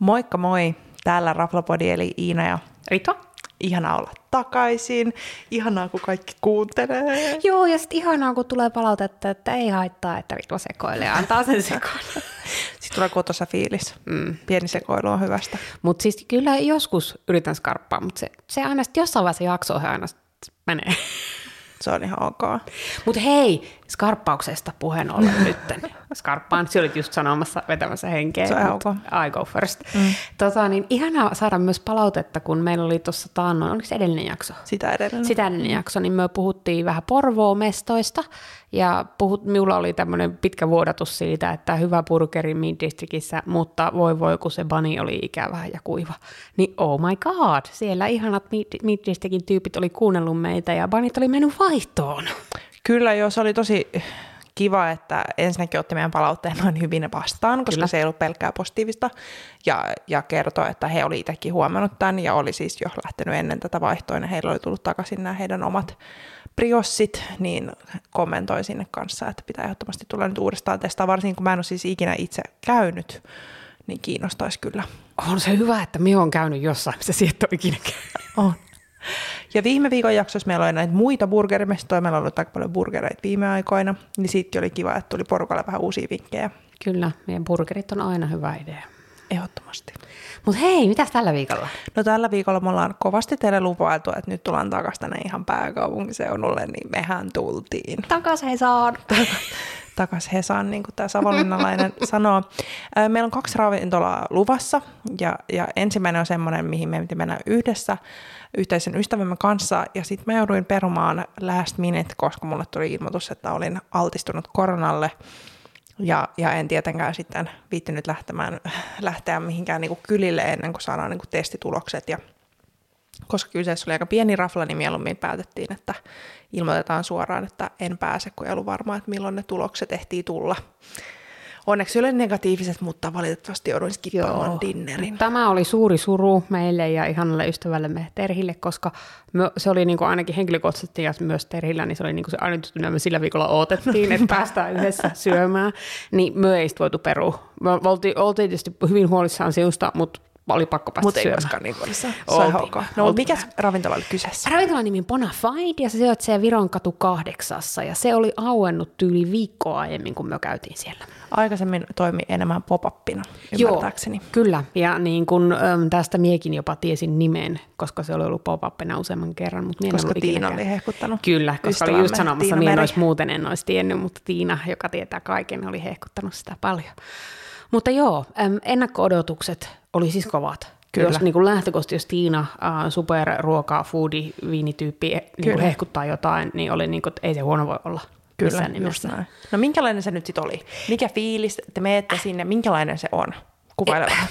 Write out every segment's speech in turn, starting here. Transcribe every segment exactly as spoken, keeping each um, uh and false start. Moikka moi! Täällä Raflapodi eli Iina ja Rita. Ihanaa olla takaisin. Ihanaa, kun kaikki kuuntelee. Joo, ja sitten ihanaa, kun tulee palautetta, että ei haittaa, että Rita sekoilee ja antaa sen sekoilla. Sitten tulee kotossa fiilis. Mm. Pieni sekoilu on hyvästä. Mutta siis kyllä joskus yritän skarppaa, mutta se, se aina sitten jossain vaiheessa jakso aina menee. Se on ihan ok. Mutta hei, skarppauksesta puheen ollen nytten. Skarppaan, sinä olit just sanomassa, vetämässä henkeä. Se on ihan ok. I go first. Mm. Tota, niin, ihanaa saada myös palautetta, kun meillä oli tuossa taannoin, oliko se edellinen jakso? Sitä edellinen. Sitä edellinen jakso, niin me puhuttiin vähän Porvoo-mestoista. Ja puhut, minulla oli tämmöinen pitkä vuodatus siitä, että hyvä burgeri Mid Districtissä, mutta voi voi, kun se bani oli ikävä ja kuiva. Niin oh my god, siellä ihanat Mid Districtin tyypit oli kuunnellut meitä ja banit oli mennyt vaihtoon. Kyllä joo, se oli tosi kiva, että ensinnäkin otti meidän palautteen noin hyvin vastaan, koska Kyllä. se ei ollut pelkkää positiivista. Ja, ja kertoi, että he oli itsekin huomannut tämän ja oli siis jo lähtenyt ennen tätä vaihtoa. Heillä oli tullut takaisin nämä heidän omat priossit, niin kommentoi sinne kanssa, että pitää ehdottomasti tulla nyt uudestaan testaa, varsinkin kun mä en ole siis ikinä itse käynyt, niin kiinnostaisi kyllä. On se hyvä, että minä olen käynyt jossain, missä siitä on ikinä käynyt. On. Ja viime viikon jaksossa meillä oli näitä muita burgerimestoja, meillä on ollut aika paljon burgereita viime aikoina, niin siitäkin oli kiva, että tuli porukalle vähän uusia vinkkejä. Kyllä, meidän burgerit on aina hyvä idea. Ehdottomasti. Mutta hei, mitäs tällä viikolla? No tällä viikolla me ollaan kovasti teille lupailtu, että nyt tullaan takaisin tänne ihan pääkaupunkiseudulle, niin mehän tultiin. Takas Hesaan. Takas Hesaan, niin kuin tämä savonlinnalainen sanoo. Meillä on kaksi ravintolaa luvassa ja, ja ensimmäinen on semmoinen, mihin me piti mennä yhdessä yhteisen ystävämme kanssa. Ja sitten mä jouduin perumaan last minute, koska mulle tuli ilmoitus, että olin altistunut koronalle. Ja, ja en tietenkään sitten viittynyt lähtemään, lähteä mihinkään niin kuin kylille ennen kuin saadaan niin kuin testitulokset. Ja koska kyseessä oli aika pieni rafla, niin mieluummin päätettiin, että ilmoitetaan suoraan, että en pääse, kun ei ollut varmaa, että milloin ne tulokset ehtii tulla. Onneksi oli negatiiviset, mutta valitettavasti jouduin skippaamaan dinnerin. Tämä oli suuri suru meille ja ihanalle ystävällemme Terhille, koska me, se oli niin kuin ainakin henkilökohtaisesti ja myös Terhillä, niin se oli niin kuin se ainoa, mitä me sillä viikolla odotettiin, että päästään yhdessä syömään. Niin me ei sitten voitu perua. Me oltiin, oltiin tietysti hyvin huolissaan siusta, mutta oli pakko päästä Mut syömään. Mutta ei koskaan niin huolissaan. Oltiin. No mikäs ravintola oli kyseessä? Ravintola nimi Bonafide ja se sijoitsee Vironkatu kahdeksassa ja se oli auennut tyyli viikkoa aiemmin, kun me käytiin siellä. Aikaisemmin toimi enemmän pop-uppina, ymmärtääkseni. Joo, kyllä. Ja niin kun, äm, tästä miekin jopa tiesin nimen, koska se oli ollut pop-uppina useamman kerran. Mutta koska Tiina oli hehkuttanut. Kyllä, koska oli just sanomassa, minä en olisi muuten en olisi tiennyt, mutta Tiina, joka tietää kaiken, oli hehkuttanut sitä paljon. Mutta joo, äm, ennakko-odotukset oli siis kovat. Kyllä. Jos niin lähtökohtaisesti, jos Tiina, äh, superruokaa, foodi, viinityyppi niin hehkuttaa jotain, niin oli niin kuin, että ei se huono voi olla. Kyllä, just näin. No minkälainen se nyt sitten oli? Mikä fiilis, että menette sinne, minkälainen se on? Kuvaile vähän.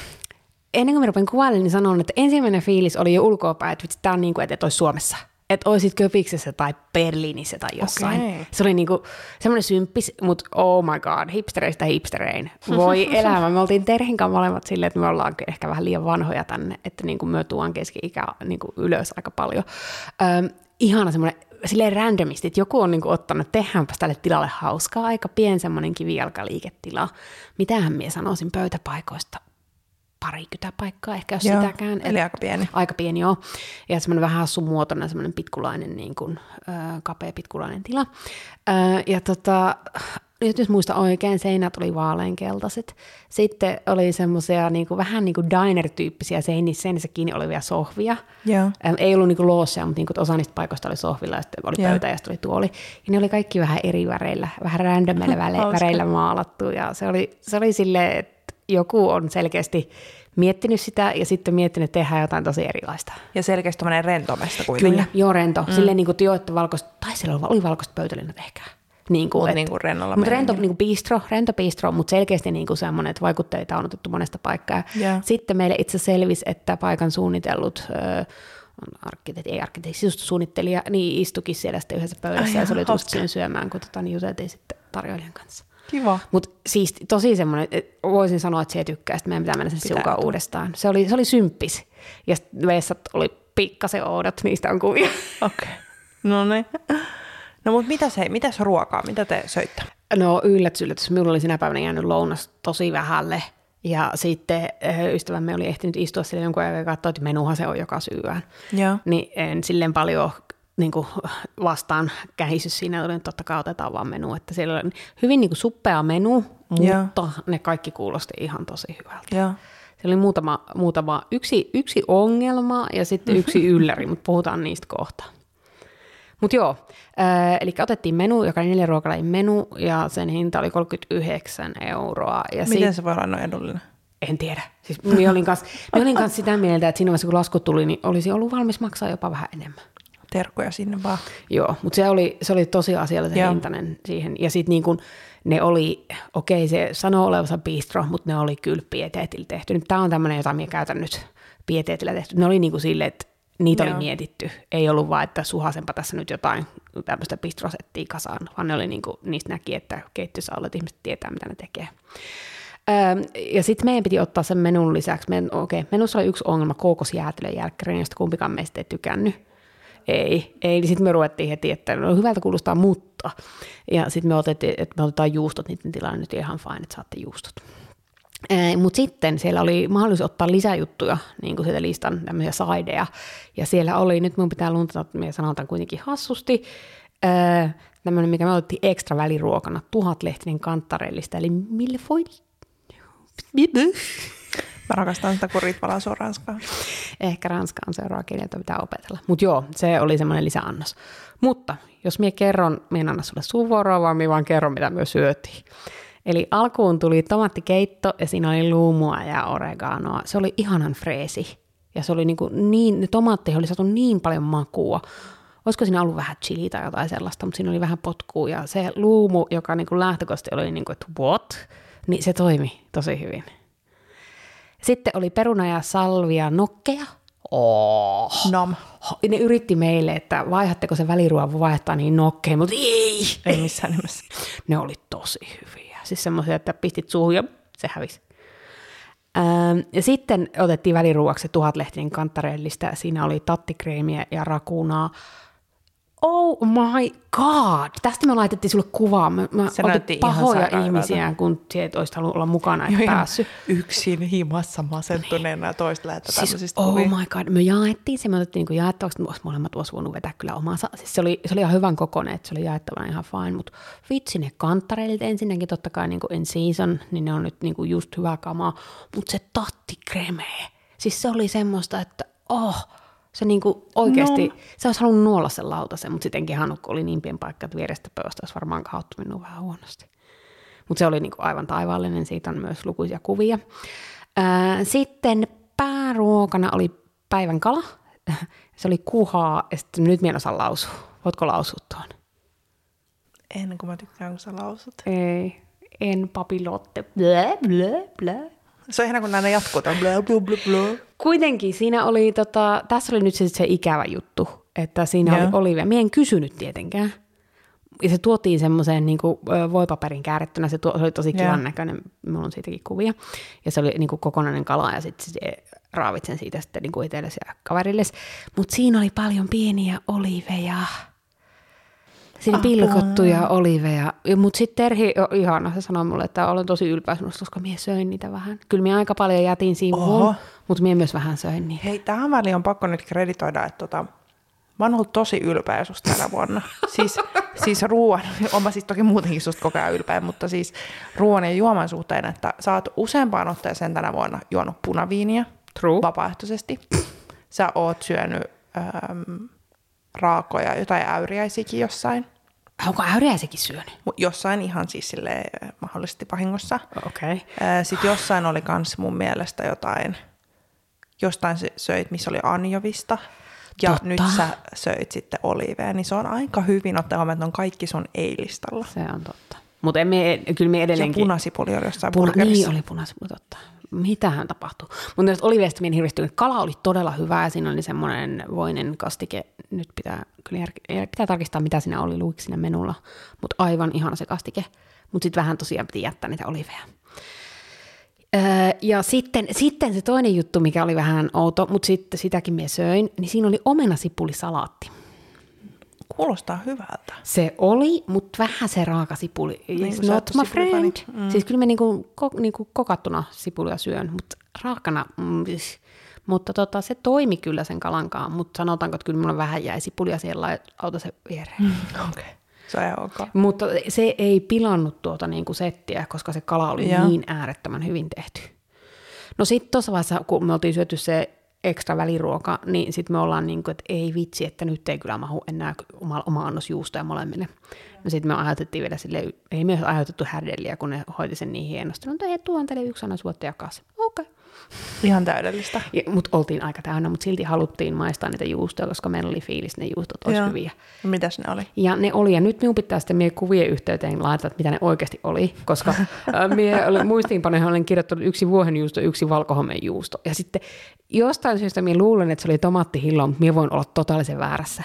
Ennen kuin me rupean kuvailemaan, niin sanon, että ensimmäinen fiilis oli jo ulkoapäin, että tämä on niin kuin, että et olisi Suomessa. Että olisit Köpiksessä tai Berliinissä tai jossain. Okay. Se oli niin kuin semmoinen symppis, mutta oh my god, hipstereistä hipsterein. Voi elämä. Me oltiin Terhinkaan molemmat silleen, että me ollaan ehkä vähän liian vanhoja tänne, että niin kuin me tuon keski-ikä niin kuin ylös aika paljon. Öm, ihana semmoinen silleen randomisti, että joku on niinku ottanut, että tehdäänpäs tälle tilalle hauskaa, aika pieni semmoinen kivijalkaliiketila. Mitähän minä sanoisin pöytäpaikoista? Parikymmentä paikkaa ehkä, jos joo, sitäkään. Eli, eli aika pieni. Aika pieni, joo. Ja semmoinen vähän hassumuotoinen, semmoinen pitkulainen, niin kuin, ö, kapea pitkulainen tila. Ö, ja tota, jos muista oikein, seinät oli vaaleankeltaiset. Sitten oli semmoisia niin kuin, vähän niin kuin diner-tyyppisiä seinissä, seinissä kiinni olevia sohvia. Yeah. Äm, ei ollut niin kuin loosseja, mutta niin kuin, osa niistä paikoista oli sohvilla ja sitten oli pöytä yeah. ja sitten oli tuoli. Ja ne oli kaikki vähän eri väreillä, vähän randomilla väreillä maalattu. Ja se oli, se oli silleen, että joku on selkeästi miettinyt sitä ja sitten miettinyt, että tehdään jotain tosi erilaista. Ja selkeästi tommoinen rentomesta kuitenkin. Kyllä, joo rento. Mm. Silleen niin kuin tioitte valkoista, tai siellä oli valkoista pöytälinnat ehkä. Niin kuin, niin kuin rennolla mutta rento, niin kuin bistro, rento bistro, mutta selkeästi niin kuin semmoinen, että vaikutteita on otettu monesta paikkaa. Yeah. Sitten meille itse selvisi, että paikan suunnitellut, äh, arkkitehti, ei arkkitehti, sisustussuunnittelija, niin istukin siellä sitten yhdessä pöydässä oh, ja se oli tullut sen syömään, kun tota, niin juteltiin sitten tarjoilijan kanssa. Kiva. Mutta siis tosi semmoinen, voisin sanoa, että se ei tykkää, että meidän pitää mennä sen siukaan uudestaan. Se oli, se oli symppis ja vessat oli pikkasen oudot, niistä on kuvia. Okei, okay. No niin. No mutta mitäs, hei, mitäs ruokaa, mitä te söitte? No yllätys, yllätys. Minulla oli sinä päivänä jäänyt lounas tosi vähälle. Ja sitten ystävämme oli ehtinyt istua sille jonkun ajan ja katsoa, että menuhan se on joka syyään. Joo. Niin en silleen paljon niin kuin vastaan kähissyt siinä, että totta kai otetaan vaan menu. Että siellä oli hyvin niin kuin suppea menu, mutta Joo. ne kaikki kuulosti ihan tosi hyvältä. Joo. Siellä oli muutama, muutama yksi, yksi ongelma ja sitten yksi ylläri, mutta puhutaan niistä kohta. Mutta joo, äh, eli otettiin menu, joka oli neljä ruokalajin menu, ja sen hinta oli kolmekymmentäyhdeksän euroa. Ja miten sit... se voi olla noin edullinen? En tiedä. Siis minä olin kanssa kans sitä mieltä, että siinä vaiheessa kun lasku tuli, niin olisi ollut valmis maksaa jopa vähän enemmän. Terkkoja sinne vaan. Joo, mutta se oli, se oli tosi asiallisen joo. hintainen siihen. Ja sitten niin kun ne oli, okei se sanoo olevansa bistro, mutta ne oli kyllä pieteetillä tehty. Nyt tämä on tämmöinen, jota minä käytän nyt pieteetillä tehty. Ne oli niin kuin silleen, että niitä Joo. oli mietitty. Ei ollut vaan, että suhasenpa tässä nyt jotain tämmöistä bistrosettia kasaan, vaan ne oli niin kuin, niistä näki, että keittiössä olet, ihmiset tietää, mitä ne tekee. Öö, ja sitten meidän piti ottaa sen menun lisäksi. Men, okay, menussa oli yksi ongelma, kookosjäätelön jälkkärin, josta kumpikaan meistä ei tykännyt. Ei, ei. Sitten me ruvettiin heti, että no, hyvältä kuulostaa, mutta. Ja sitten me otettiin, että me otetaan juustot, niiden tilanne nyt ihan fine, että saatte juustot. Mutta sitten siellä oli mahdollisuus ottaa lisäjuttuja, niin kuin sieltä listan tämmöisiä sideja. Ja siellä oli, nyt mun pitää luntata, että me sanotaan kuitenkin hassusti, öö, tämmöinen, mikä me otettiin ekstra väliruokana, tuhatlehtinen kantarellista, eli millefeuille. Mä rakastan sitä, kun Ritvala suu ranskaa. Ehkä ranska on seuraava kieli, jota pitää opetella. Mutta joo, se oli semmoinen lisäannos. Mutta jos mie kerron, mie en anna sulle suvoraa, vaan mie vaan kerron, mitä me syötiin. Eli alkuun tuli tomaattikeitto ja siinä oli luumua ja oreganoa. Se oli ihanan freesi. Ja se oli niin kuin niin, ne tomaatteihin oli saatu niin paljon makua. Olisiko siinä ollut vähän chili tai jotain sellaista, mutta siinä oli vähän potkua. Ja se luumu, joka niin kuin lähtökohtaisesti oli niin kuin, että what? Niin se toimi tosi hyvin. Sitten oli peruna ja salvia nokkeja. Oh. Nom. Ne yritti meille, että vaihdatteko se väliruoan vaihtaa niin nokkei, mutta ei. Ei missään nimessä. Ne oli tosi hyviä. Siis semmoisia, että pistit suuhun ja se hävisi. Ähm, ja sitten otettiin väliruoaksi tuhatlehtinen kantarellista. Siinä oli tattikreemiä ja rakunaa. Oh my god! Tästä me laitettiin sulle kuvaa. Mä, mä otin pahoja ihmisiä, kun et olisi halunnut olla mukana, että päässyt. Yksin himassa masentuneena ja toista lähettää siis, tämmöisistä oh kuvia. Oh my god, me jaettiin se. Me otettiin niin jaettavaksi, että molemmat olisi voinut vetää kyllä omansa. Siis se, oli, se oli ihan hyvän kokoinen, että se oli jaettavana ihan fine. Mutta vitsi ne kantareilit ensinnäkin, totta kai niin in season, niin ne on nyt niin just hyvää kamaa. Mutta se tattikremee. Siis se oli semmoista, että oh... Se niinku oikeasti, no. se olisi halunnut nuolla sen lautasen, mutta sittenkin hanukko oli niin pieni paikka, että vierestä pöydästä olisi varmaan kautta minua vähän huonosti. Mutta se oli niinku aivan taivaallinen, siitä on myös lukuisia kuvia. Ää, sitten pääruokana oli päivän kala, se oli kuhaa ja sitten nyt minä en osaa lausua. Voitko lausua tuon? En, kun mä tykkään, kun sä lausut. Ei, en papilotte, blä, blä, blä. Se on ihan kun näin jatkuu. Kuitenkin siinä oli, tota, tässä oli nyt se, se ikävä juttu, että siinä Joo. oli olivia. Mie en kysynyt tietenkään. Ja se tuotiin semmoiseen niin kuin voipaperin käärittynä. Se, tuo, se oli tosi kivan näköinen. Mulla on siitäkin kuvia. Ja se oli niin kuin kokonainen kala ja sitten raavit sen siitä sitten niin kuin itsellesi ja kaverilles. Mutta siinä oli paljon pieniä oliveja. Siinä Apua. pilkottuja oliveja. Mutta sitten Terhi, oh, ihana, se sanoi mulle, että olen tosi ylpeä sinusta, koska minä söin niitä vähän. Kyllä minä aika paljon jätin sivuun, mutta minä myös vähän söin niitä. Hei, tähän väliin on pakko nyt kreditoida, että tota, mä oon ollut tosi ylpeä sinusta tänä vuonna. siis siis ruoan, olen mä siis toki muutenkin sinusta koko ajan ylpeä, mutta siis ruoan ja juoman suhteen, että sä oot useampaan otteeseen tänä vuonna juonut punaviiniä True. vapaaehtoisesti. Sä oot syönyt... Ähm, raakoja, jotain äyriäisiäkin jossain. Onko äyriäisiäkin syönyt? Jossain ihan siis silleen mahdollisesti vahingossa. Okei. Okay. Sitten jossain oli kans mun mielestä jotain, jostain söit, missä oli anjovista. Ja Totta. nyt sä söit sitten oliveja, niin se on aika hyvin ottaa huomioon, että on kaikki sun ei-listalla. Se on totta. Mutta kyllä me edelleenkin... Ja punasipuli oli jossain Puna, burgerissa. Niin oli punasipuli, totta. Mitähän tapahtuu? Mutta näistä oliveista minä hirveästi kala oli todella hyvä ja siinä oli semmoinen voinen kastike. Nyt pitää, kyllä jär, pitää tarkistaa, mitä siinä oli, luiksi siinä menulla. Mutta aivan ihana se kastike. Mutta sitten vähän tosiaan piti jättää niitä oliveja. Öö, ja sitten, sitten se toinen juttu, mikä oli vähän outo, mutta sitten sitäkin minä söin, niin siinä oli omenasipulisalaatti. kuulostaa hyvältä. Se oli, mutta vähän se raaka sipuli. Niin not my friend. Mm. Siis kyllä mä niinku, ko, niinku kokattuna sipulia syön, mutta raakana... Mm, mutta tota, se toimi kyllä sen kalankaan, mutta sanotaanko, että kyllä mulla vähän jäi sipulia siellä lautasen viereen. Mm, okei, okay. Se on ihan okay. Mutta se ei pilannut tuota niinku settiä, koska se kala oli ja. niin äärettömän hyvin tehty. No sitten tuossa vaiheessa, kun me oltiin syöty se ekstra väliruoka, niin sitten me ollaan niin kuin, että ei vitsi, että nyt ei kyllä mahu enää oma, oma annos juustoja molemmille. No sitten me aiheutettiin vielä silleen, ei me aiheutettu härdelliä, kun ne hoiti sen niin hienosti. No tuon teille yksi annos vuotta jakaa se. Okei. Okay. Ihan täydellistä. Mutta oltiin aika täynnä, mutta silti haluttiin maistaa niitä juustoja, koska meillä oli fiilis, ne juustot olisi hyviä. Mitäs ne oli? Ja ne oli, ja nyt minun pitää sitten mie kuvien yhteyteen laittaa, että mitä ne oikeasti oli, koska mie olen, muistiinpanoihin olen kirjoittanut yksi vuohenjuusto, yksi valkohomejuusto. Ja sitten jostain syystä mie luulen, että se oli tomaattihillo, mutta mie voin olla totaalisen väärässä.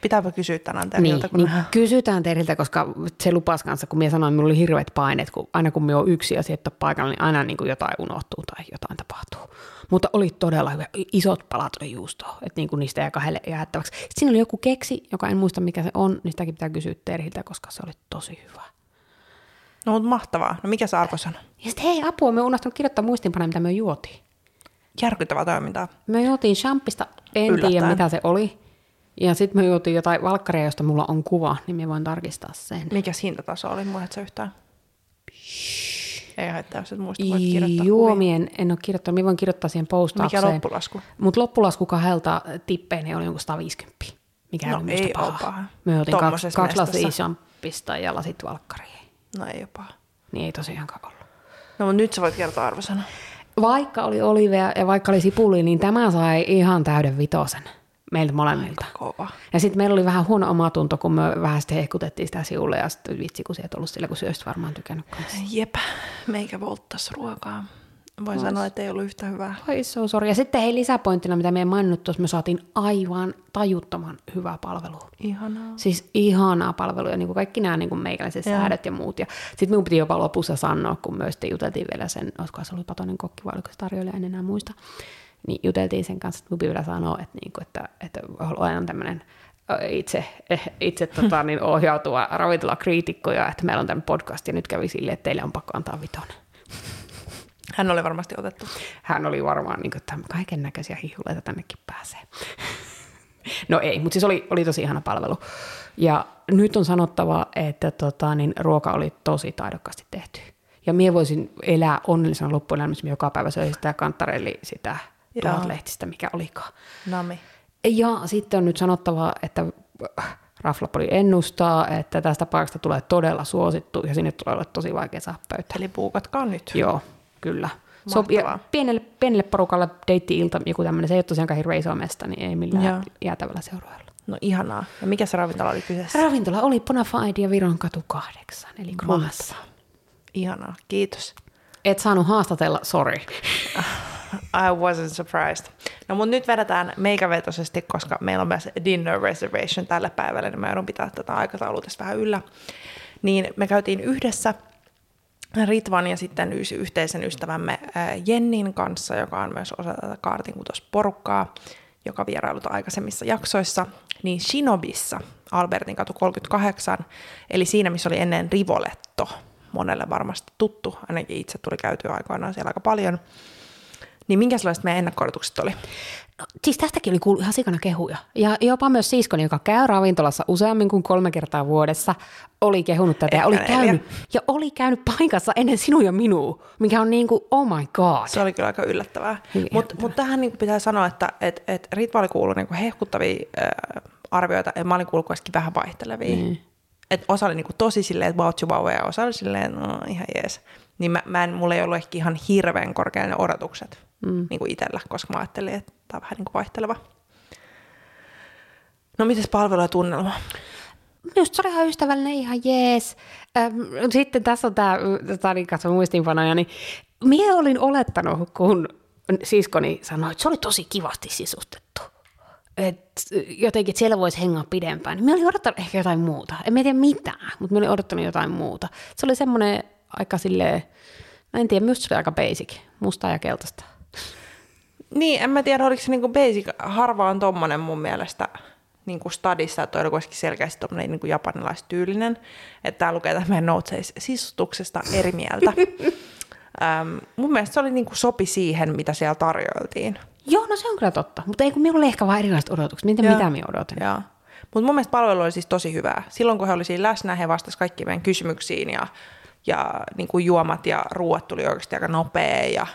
Pitääpä kysyä tänään teiltä. Niin, niin kysytään teiltä, koska se lupas kanssa, kun minä sanoin, että minulla oli hirveät paineet, kun aina kun minä olen yksi ja sieltä paikalla, niin aina niin kuin jotain unohtuu tai jotain tapahtuu. Mutta oli todella hyvä. Isot palat oli juustoa, että niin kuin niistä jäi kahdelle jäättäväksi. Sitten siinä oli joku keksi, joka en muista mikä se on, niin sitäkin pitää kysyä Terhiltä, koska se oli tosi hyvä. No mutta mahtavaa. No mikä se Arko sanoi? Ja sitten hei apua, me unohtanut kirjoittaa muistiinpanoja, mitä me juotiin. Järkyttävää toimintaa. Me juotiin champista, en tiedä mitä se oli. Ja sitten me juotiin jotain valkkaria, josta mulla on kuva, niin mä voin tarkistaa sen. Mikäs hintataso oli? Muistatko sä yhtään? Ei haittaa, jos et muista, voit kirjoittaa Juomien kuvia. En ole kirjoittanut, minä voin kirjoittaa siihen postaukseen. Mikä loppulasku? Mutta loppulasku kahdelta tippeineen oli jonkun sata viisikymmentä. Mikä no, ei ole paha. Me juotiin kaksi, kaksi lasia champista ja lasit valkkariin. No ei ole paha. Niin ei tosiaankaan ollut. No mutta nyt sä voit kertoa arvosana. Vaikka oli olivea ja vaikka oli sipuli, niin tämä sai ihan täyden vitosen. Meiltä molemmilta. Kova. Ja sitten meillä oli vähän huono omatunto, kun me vähän sitten hehkutettiin sitä siulle ja sitten vitsi, kun sieltä ollut sillä, kun syöstä varmaan tykännyt kanssa. Jep, meikä volttaisi ruokaa. Voin sanoa, että ei ollut yhtä hyvää. Ai so sorry. Ja sitten hei lisäpointtina, mitä me ei maininnut tuossa, me saatiin aivan tajuttoman hyvää palvelua. Ihanaa. Siis ihanaa palvelua ja niin kuin kaikki nämä niin kuin meikäläiset säädöt ja muut. Ja sitten minun piti jopa lopussa sanoa, kun me sitten juteltiin vielä sen, olisiko se ollut Patonen kokki vai oliko se tarjoilija, en enää muista. Niin juteltiin sen kanssa, että Lupivillä sanoo, että, niinku, että, että olen tämmöinen itse, itse tota, niin ohjautuva ravintolakriitikko ja että meillä on tämän podcast ja nyt kävi silleen, että teille on pakko antaa vitonen. Hän oli varmasti otettu. Hän oli varmaan niin kaiken näköisiä hihuleita tännekin pääsee. No ei, mutta siis oli, oli tosi ihana palvelu. Ja nyt on sanottava, että tota, niin ruoka oli tosi taidokkaasti tehty. Ja minä voisin elää onnellisena loppuelämässä, joka päivä söisin sitä kantarelli sitä... Tuhat lehtistä, mikä olikaan. Nami. Ja sitten on nyt sanottava, että Raflapodi ennustaa, että tästä paikasta tulee todella suosittu ja sinne tulee olla tosi vaikea saada pöytä. Eli buukatkaa nyt. Joo, kyllä. Mahtavaa. So, pienelle, pienelle porukalle deitti-ilta, joku tämmöinen, se ei ole tosiaankaan hirveä iso mesta, niin ei millään Joo. jäätävällä seuraajalla. No ihanaa. Ja mikä se ravintola oli kyseessä? Ravintola oli Bonafide ja Vironkatu kahdeksan, eli Kruhassa. Ihanaa, kiitos. Et saanut haastatella, sorry. I wasn't surprised. No mut nyt vedetään meikävetoisesti, koska meillä on myös dinner reservation tällä päivällä, niin mä joudun pitää tätä aikataulua tässä vähän yllä. Niin me käytiin yhdessä Ritvan ja sitten yhteisen ystävämme Jennin kanssa, joka on myös osa tätä kaartinkutosporukkaa, joka vierailut aikaisemmissa jaksoissa, niin Shinobissa, Albertinkatu kolmekymmentäkahdeksan, eli siinä missä oli ennen Rivoletto, monelle varmasti tuttu, ainakin itse tuli käytyä aikoinaan siellä aika paljon. Niin minkälaiset meidän ennakko-odotukset oli? No, siis tästäkin oli kuullut ihan sikana kehuja. Ja jopa myös siskoni, joka käy ravintolassa useammin kuin kolme kertaa vuodessa, oli kehunut tätä ja oli, käynyt, ja oli käynyt paikassa ennen sinua ja minua, mikä on niin kuin oh my god. Se oli kyllä aika yllättävää. Mutta mut tähän niin pitää sanoa, että et, et Ritva oli kuullut niin hehkuttavia äh, arvioita, ja mä olin kuullut vähän vaihtelevia. Mm. Et osa oli niin tosi silleen, että wow, wow, ja osa oli silleen, no, ihan jees. Niin mä, mä en, mulla ei ollut ehkä ihan hirveän korkealla ne odotukset mm. niin kuin itsellä, koska mä ajattelin, että tämä on vähän niin kuin vaihteleva. No mites palvelu ja tunnelma? Minusta se oli ihan ystävällinen, ihan jees. Sitten tässä on tämä, tämä katso muistiinpanoja, niin minä olin olettanut, kun siskoni sanoi, että se oli tosi kivasti sisustettu. Et jotenkin, että siellä voisi hengaa pidempään. Minä olin odottanut ehkä jotain muuta. En tiedä mitään, mutta minä olin odottanut jotain muuta. Se oli semmoinen... Aika silleen, mä en tiedä, minusta se oli aika basic, mustaa ja keltaista. Niin, en mä tiedä, oliko se niinku basic, harva on tommonen mun mielestä niin kuin stadissa, että on selkeästi tommoinen niin kuin japanilaistyylinen. Että tää lukee tämän meidän noutseissa sisustuksesta eri mieltä. Öm, mun mielestä se oli niin kuin sopi siihen, mitä siellä tarjoiltiin. Joo, no se on kyllä totta. Mutta ei kun minulla oli ehkä vaan erilaiset odotukset. Miten ja. mitä minä odotin? Joo. Mutta mun mielestä palvelu oli siis tosi hyvää. Silloin kun he oli siinä läsnä, he vastasivat kaikkiin meidän kysymyksiin ja, ja niin kuin juomat ja ruoat tuli oikeasti aika nopea. Ja,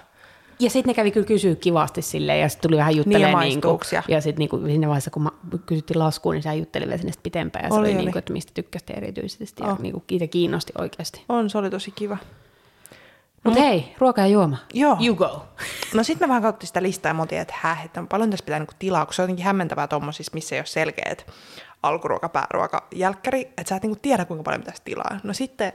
ja sitten ne kävi kyllä kysyä kivasti silleen ja sitten tuli vähän juttelemaan. Niin, niinku, ja sitten niinku, siinä vaiheessa, kun kysyttiin laskuun, niin sä jutteli vielä sinne pitempään. Ja se oli, oli. Niinku, että mistä tykkästi erityisesti oh. ja niinku, itse kiinnosti oikeasti. On, se oli tosi kiva. Mutta no, hei, ruoka ja juoma. Joo. You go. No sitten me vähän katsottiin sitä listaa ja me oltiin, että häh, että paljon tässä pitää niinku tilaa, kun se on jotenkin hämmentävää tuommoisissa, missä ei ole selkeät alkuruoka, pääruoka, jälkkäri, että sä et niinku tiedä, kuinka paljon pitäisi tilaa. No sitten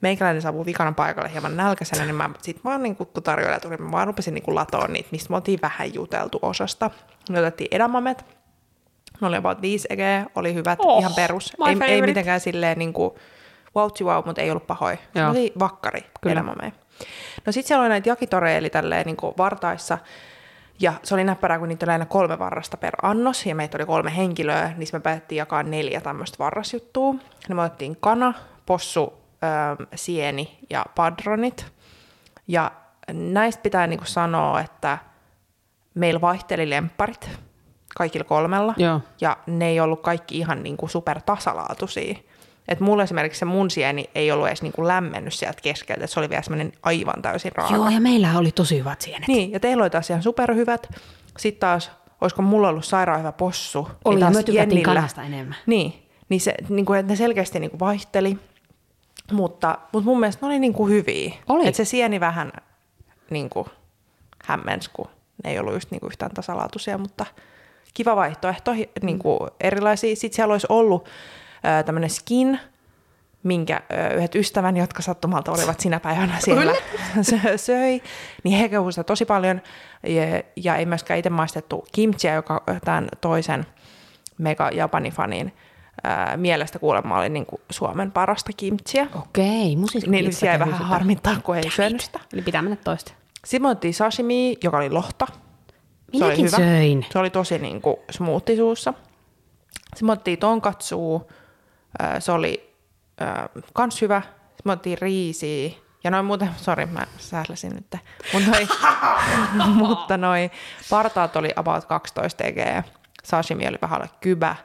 meikäläinen saapuu vikana paikalle hieman nälkäisenä, niin mä sit vaan niinku, kun tarjoilija tuli, mä vaan rupesin niinku latoon niitä, mistä me oltiin vähän juteltu osasta. Me otettiin edamamet, ne oli about viisi egeä, oli hyvät, oh, ihan perus. Ei, ei mitenkään silleen niinku wauti wow, mutta ei ollut pahoja. Se oli vakkari edamameja. No sit siellä oli näitä jakitoreja, eli tälleen niin kuin vartaissa, ja se oli näppärää, kun niitä oli aina kolme varrasta per annos, ja meitä oli kolme henkilöä, niin me päätettiin jakaa neljä tämmöistä varrasjuttua. Ja me otettiin kana, possu, äm, sieni ja padronit, ja näistä pitää niin kuin sanoa, että meillä vaihteli lempparit kaikilla kolmella, joo, ja ne ei ollut kaikki ihan niin kuin supertasalaatuisia. Että mulla esimerkiksi se mun sieni ei ollut edes niinku lämmennyt sieltä keskeltä, että se oli vielä semmoinen aivan täysin raaka. Joo, ja meillä oli tosi hyvät sienet. Niin, ja teillä oli taas ihan superhyvät. Sitten taas, olisiko mulla ollut sairaan hyvä possu. Oli, ja me tykättiin kanasta enemmän. Niin, niin, se, niin kuin, että ne selkeästi niin kuin vaihteli, mutta, mutta mun mielestä ne oli niin kuin hyviä. Oli. Että se sieni vähän niin kuin hämmensi, kun ne ei ollut just niin kuin yhtään tasalaatuisia, mutta kiva vaihtoehto, niin kuin erilaisia. Sitten siellä olisi ollut tämmöinen skin, minkä yhdet ystäväni, jotka sattumalta olivat sinä päivänä siellä, söi, niin he kehuivat sitä tosi paljon. Ja, ja ei myöskään itse maistettu kimchiä, joka tämän toisen mega japanifanin ää, mielestä kuulemma oli niin kuin Suomen parasta kimchiä. Okei, mun siis niin siellä vähän sitä harmittaa, kun ei syönyt sitä. Eli pitää mennä toista. Sitten me otettiin sashimi, joka oli lohta. Minäkin se oli hyvä. Söin. Se oli tosi niin kuin smoothie suussa. Sitten me otettiin tonkatsuu. Se oli äh, kans hyvä. Sitten me otettiin riisiä. Ja noin muuten, sori, mä sähläsin nyt. Mut noi, mutta noi partaat oli about kaksitoista egeä. Sashimi oli vähän alle kybä.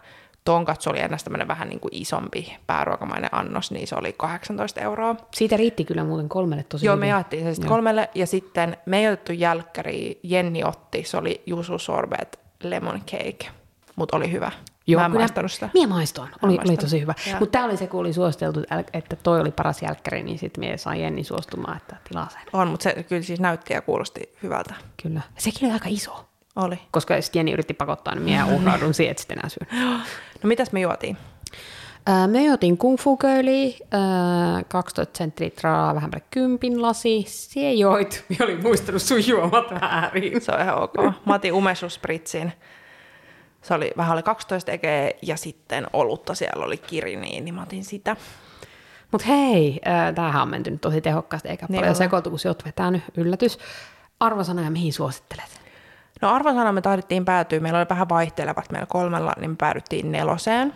Tonkatsu oli ennäs tämmönen vähän niin kuin isompi pääruokamainen annos, niin se oli kahdeksantoista euroa. Siitä riitti kyllä muuten kolmelle tosi. Joo, hyvin. Me jaettiin se sitten kolmelle. Ja sitten me ei otettu jälkkäriä. Jenni otti, se oli Yuzu Sorbet Lemon Cake. Mut oli hyvä. Joo, mä en maistanut sitä. Mie maistoin. Oli, oli tosi hyvä. Mutta tää oli se, kun oli suositeltu, että toi oli paras jälkkäri, niin sitten mie sain Jenni suostumaan, että tilaa sen. On, mutta se kyllä siis näytti ja kuulosti hyvältä. Kyllä. Sekin oli aika iso. Oli. Koska jos Jenni yritti pakottaa, niin mie uhraudun siihen, että sitten enää syön. No mitäs me juotiin? Äh, me juotiin Kung Fu Girlie, äh, kaksitoista senttiliitraa, vähän päälle kympin lasi. Sie joit. Mie olin muistanut sun juomat väärin. Se on ihan ok. Mä otin umeshuspritsin. Se oli vähän alle kaksitoista egeä ja sitten olutta siellä oli kiriniin, niin mä otin sitä. Mut hei, tämähän on menty nyt tosi tehokkaasti, eikä niin paljon ole sekoiltu, kun sä oot vetänyt. Yllätys. Arvosana ja mihin suosittelet? No arvosana me taidettiin päätyä. Meillä oli vähän vaihtelevat meillä kolmella, niin me päädyttiin neloseen.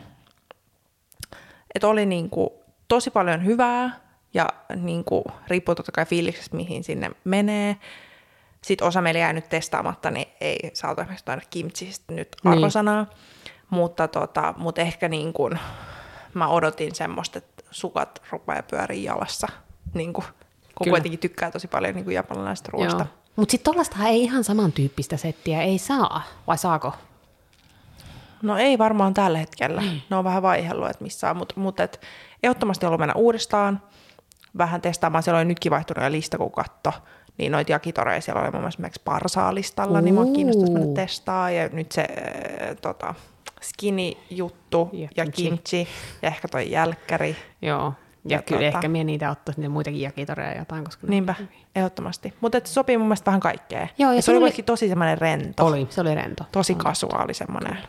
Et oli niinku tosi paljon hyvää ja niinku, riippuu totta kai fiiliksestä, mihin sinne menee. Sitten osa meillä jäi nyt testaamatta, niin ei saatu esimerkiksi kimchistä nyt arvosanaa. Niin. Mutta, tota, mutta ehkä niin kuin mä odotin semmoista, että sukat rupeaa pyöriin jalassa. Niin kuin, kun kyllä kuitenkin tykkää tosi paljon niin kuin japanilaisesta ruoasta. Mutta sitten tollastahan ei ihan samantyyppistä settiä ei saa, vai saako? No ei varmaan tällä hetkellä. Mm. Ne on vähän vaihellut, että missä on. Mutta mut ehdottomasti haluan mennä uudestaan vähän testaamaan. Siellä oli nytkin vaihtunut jo lista, kun katsoi. Niin noita jakitoreja siellä oli mun mielestä esimerkiksi parsaalistalla, niin mua kiinnostaisi mennä testaa. Ja nyt se äh, tota, skinny-juttu ja, ja kimchi ja ehkä toi jälkkäri. Joo, ja, ja kyllä tota, ehkä mie niitä ottaisi niitä muitakin jakitoreja jotain. Koska niinpä, ehdottomasti. Mutta se sopii mun mielestä vähän kaikkea. Joo, ja se oli kuitenkin tosi semmoinen rento. Oli, se oli rento. Tosi kasuaali semmoinen. Kyllä.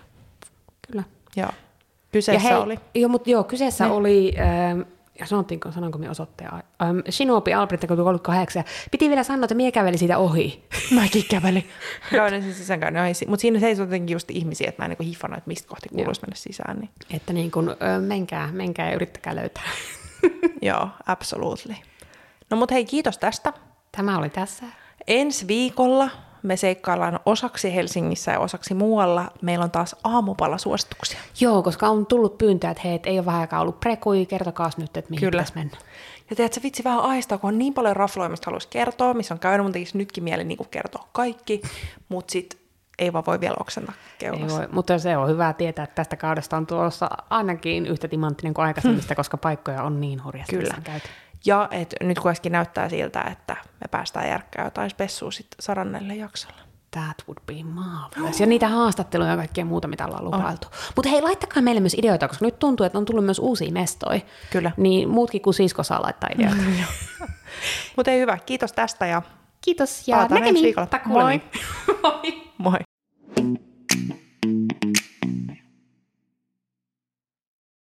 Kyllä. Joo, kyseessä hei, oli. Joo, mutta joo, kyseessä ne oli... Äh, ja sanottiinko, sanonko minä osoitteen? Ähm, Shinobi, Albertinkatu kolmekymmentäkahdeksan. Piti vielä sanoa, että minä kävelin siitä ohi. Mäkin kävelin. Joo, ne siis sisäänkään. Mutta siinä seisoo jotenkin just ihmisiä, että mä en niin hiffannut, että mistä kohti kuuluisi mennä sisään. Niin. Että niin kun, menkää, menkää ja yrittäkää löytää. Joo, absolutely. No mut hei, kiitos tästä. Tämä oli tässä. Ensi viikolla me seikkaillaan osaksi Helsingissä ja osaksi muualla. Meillä on taas aamupalasuosituksia. Joo, koska on tullut pyyntöä, että hei, et ei ole vähän aikaa ollut prekui, kertokaas nyt, että mihin pitäisi mennä. Ja teet sä vitsi vähän aistaa, kun on niin paljon rafloja, mistä haluaisi kertoa, missä on käynyt, mutta nytkin mieli niin kertoa kaikki, mutta sitten ei vaan voi vielä oksentaa keulassa. Mutta se on hyvä tietää, että tästä kaudesta on tulossa ainakin yhtä timanttinen kuin aikaisemmista, hmm. koska paikkoja on niin hurjasti. Kyllä. Ja et nyt kuitenkin näyttää siltä, että me päästään järkkää jotain spessua sitten sarannelle jaksolle. That would be marvelous. Oh. Ja niitä haastatteluja ja kaikkea muuta, mitä ollaan lupailtu. Oh. Mutta hei, laittakaa meille myös ideoita, koska nyt tuntuu, että on tullut myös uusia mestoja. Kyllä. Niin muutkin kuin sisko saa laittaa ideoita. Mm. Mutta hyvä, kiitos tästä ja... Kiitos ja näkemiin. Moi. Moi. Moi.